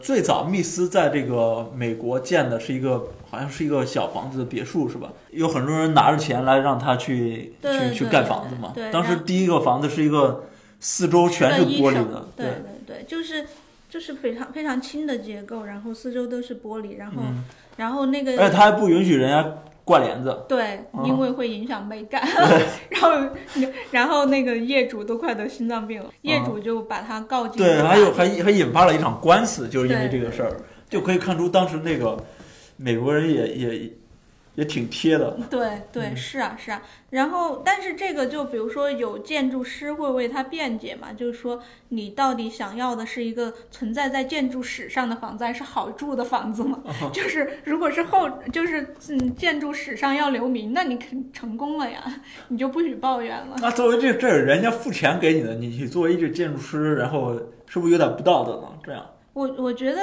最早密斯在这个美国建的是一个，好像是一个小房子的别墅，是吧？有很多人拿着钱来让他去盖房子嘛。当时第一个房子是一个四周全是玻璃的，对对对，就是非常非常轻的结构，然后四周都是玻璃，然后那个，而且他还不允许人家挂帘子，对，因为会影响美感。然后那个业主都快得心脏病了，业主就把他告进了。对，还引发了一场官司，就是因为这个事儿，就可以看出当时那个美国人也挺贴的。对对，是啊是啊。然后，但是这个就比如说有建筑师会为他辩解嘛，就是说你到底想要的是一个存在在建筑史上的房子，还是好住的房子嘛？就是如果是建筑史上要留名，那你成功了呀，你就不许抱怨了。那作为这是人家付钱给你的，你作为一个建筑师，然后是不是有点不道德呢？这样。我觉得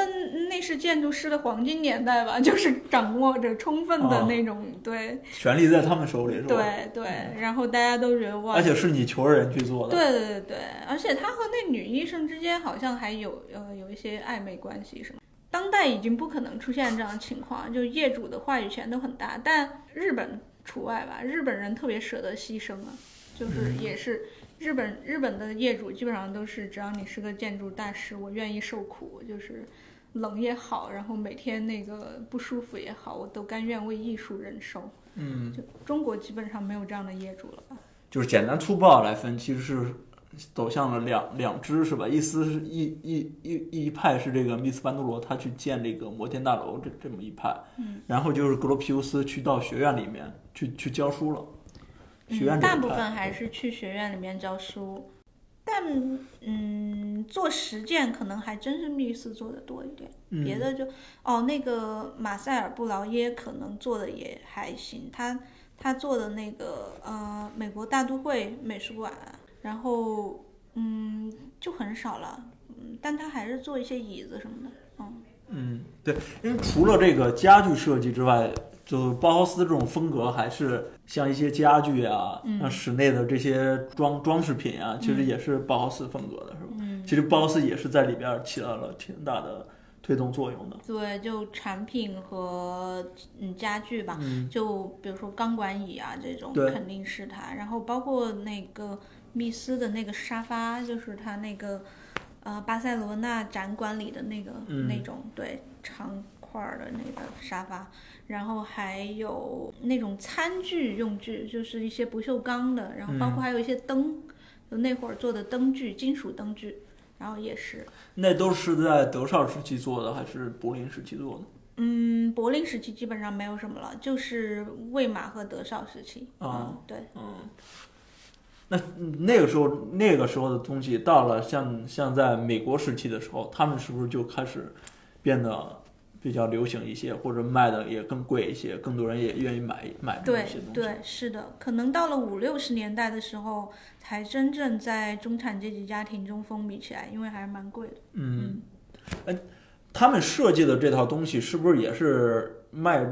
那是建筑师的黄金年代吧，就是掌握着充分的那种，对，权力在他们手里是吧？对对，然后大家都觉得哇，而且是你求人去做的，对对对，而且他和那女医生之间好像还有一些暧昧关系什么。当代已经不可能出现这样的情况，就业主的话语权都很大，但日本除外吧，日本人特别舍得牺牲啊，就是也是。日本的业主基本上都是，只要你是个建筑大师，我愿意受苦，就是冷也好，然后每天那个不舒服也好，我都甘愿为艺术忍受。嗯，就中国基本上没有这样的业主了吧？就是简单粗暴来分，其实是走向了两支是吧？一派是这个密斯班多罗他去建这个摩天大楼这么一派，然后就是格罗皮乌斯去到学院里面去教书了。大部分还是去学院里面教书，但做实践可能还真是密斯做的多一点，别的就那个马塞尔布劳耶可能做的也还行，他做的那个美国大都会美术馆，然后就很少了，但他还是做一些椅子什么的，对，因为除了这个家具设计之外。就包豪斯这种风格，还是像一些家具啊，室内的这些装饰品啊，其实也是包豪斯风格的，是吧？其实包豪斯也是在里边起到了挺大的推动作用的。对，就产品和家具吧，就比如说钢管椅啊这种，肯定是他。然后包括那个密斯的那个沙发，就是他那个巴塞罗那展馆里的那个那种，对，长块的那个沙发，然后还有那种餐具用具，就是一些不锈钢的，然后包括还有一些灯，就那会儿做的灯具，金属灯具，然后也是。那都是在德绍时期做的，还是柏林时期做的？柏林时期基本上没有什么了，就是魏玛和德绍时期。对，那个时候的东西到了像在美国时期的时候，他们是不是就开始变得比较流行一些，或者卖的也更贵一些，更多人也愿意买这些东西。对，是的，可能到了50、60年代的时候，才真正在中产阶级家庭中风靡起来，因为还是蛮贵的。他们设计的这套东西是不是也是卖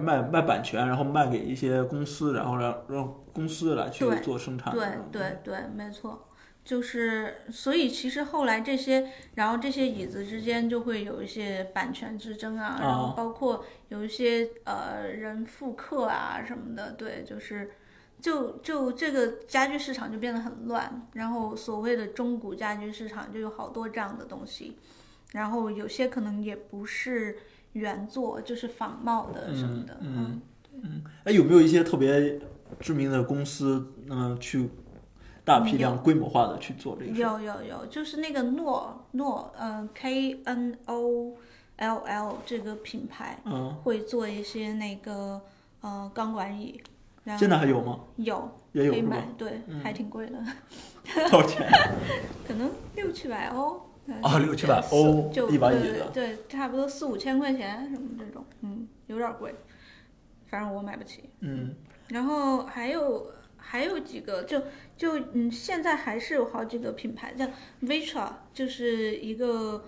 版权，然后卖给一些公司，然后让公司来去做生产？对对对，没错。就是，所以其实后来这些，然后这些椅子之间就会有一些版权之争啊，然后包括有一些人复刻啊什么的，对，就是，就这个家具市场就变得很乱，然后所谓的中古家具市场就有好多这样的东西，然后有些可能也不是原作，就是仿冒的什么的，有没有一些特别知名的公司去大批量规模化的去做这个事。有，就是那个诺KNOLL 这个品牌会做一些那个钢管椅。现在还有吗？有，也有可以买，对，还挺贵的。多少钱？可能600-700欧。哦，600-700欧一把椅子。对，差不多4-5千块钱什么这种，有点贵，反正我买不起。然后还有几个，就现在还是有好几个品牌，像 Vitra 就是一个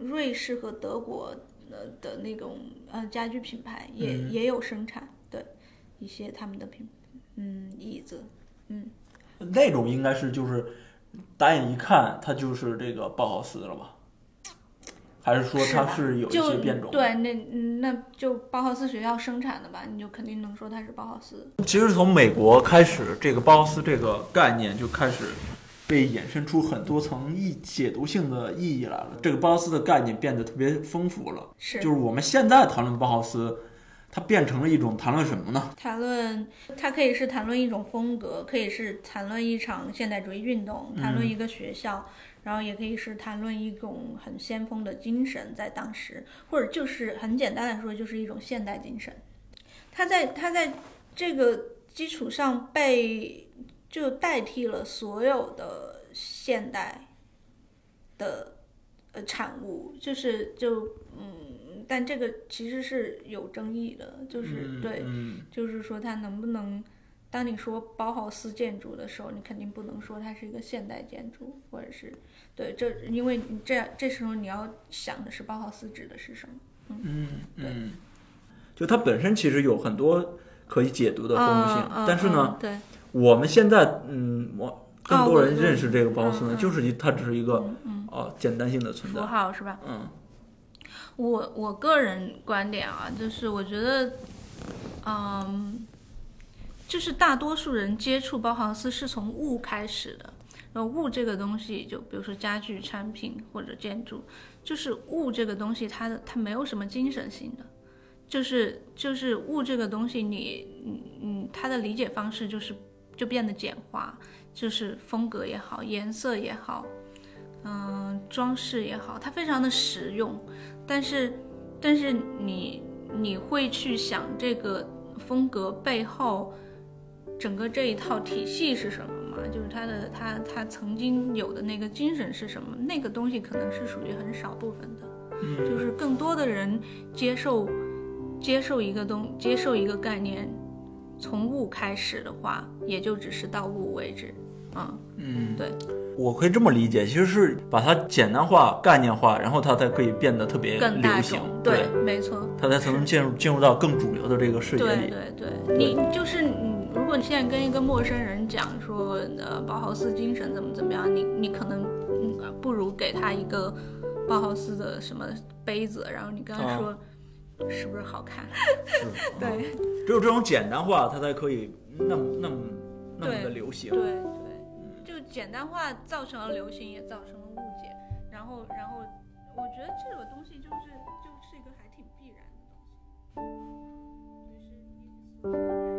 瑞士和德国的那种家居品牌，也有生产对一些他们的椅子，那种应该是就是打眼一看它就是这个鲍豪斯了吧？还是说它是有一些变种？对，那就包豪斯学校生产的吧，你就肯定能说它是包豪斯。其实从美国开始，这个包豪斯这个概念就开始被衍生出很多层解读性的意义来了。这个包豪斯的概念变得特别丰富了，就是我们现在谈论包豪斯，它变成了一种谈论什么呢？它可以是谈论一种风格，可以是谈论一场现代主义运动，谈论一个学校。然后也可以是谈论一种很先锋的精神，在当时，或者就是很简单的说，就是一种现代精神。它在这个基础上就代替了所有的现代的产物，但这个其实是有争议的，就是对，就是说它能不能。当你说包豪斯建筑的时候，你肯定不能说它是一个现代建筑，或者是对，因为这时候你要想的是包豪斯指的是什么？就它本身其实有很多可以解读的丰富性，但是呢，对，我们现在更多人认识这个包豪斯呢，就是它只是一个简单性的存在符号，是吧？我个人观点啊，就是我觉得，就是大多数人接触包豪斯是从物开始的，然后物这个东西，就比如说家具产品或者建筑，就是物这个东西它没有什么精神性的，就是物这个东西你它的理解方式就变得简化，就是风格也好，颜色也好，装饰也好，它非常的实用，但是你会去想这个风格背后整个这一套体系是什么嘛？就是他曾经有的那个精神是什么？那个东西可能是属于很少部分的，就是更多的人接受一个概念，从物开始的话，也就只是到物为止，对。我可以这么理解，其实是把它简单化、概念化，然后它才可以变得特别流行。对，没错。它才能进入到更主流的这个世界里。对，你就是如果你现在跟一个陌生人讲说，包豪斯精神怎么样，你可能不如给他一个包豪斯的什么杯子，然后你跟他说是不是好看？对，只有这种简单化，它才可以那么的流行。对。简单化造成了流行，也造成了误解。然后，我觉得这个东西就是一个还挺必然的东西。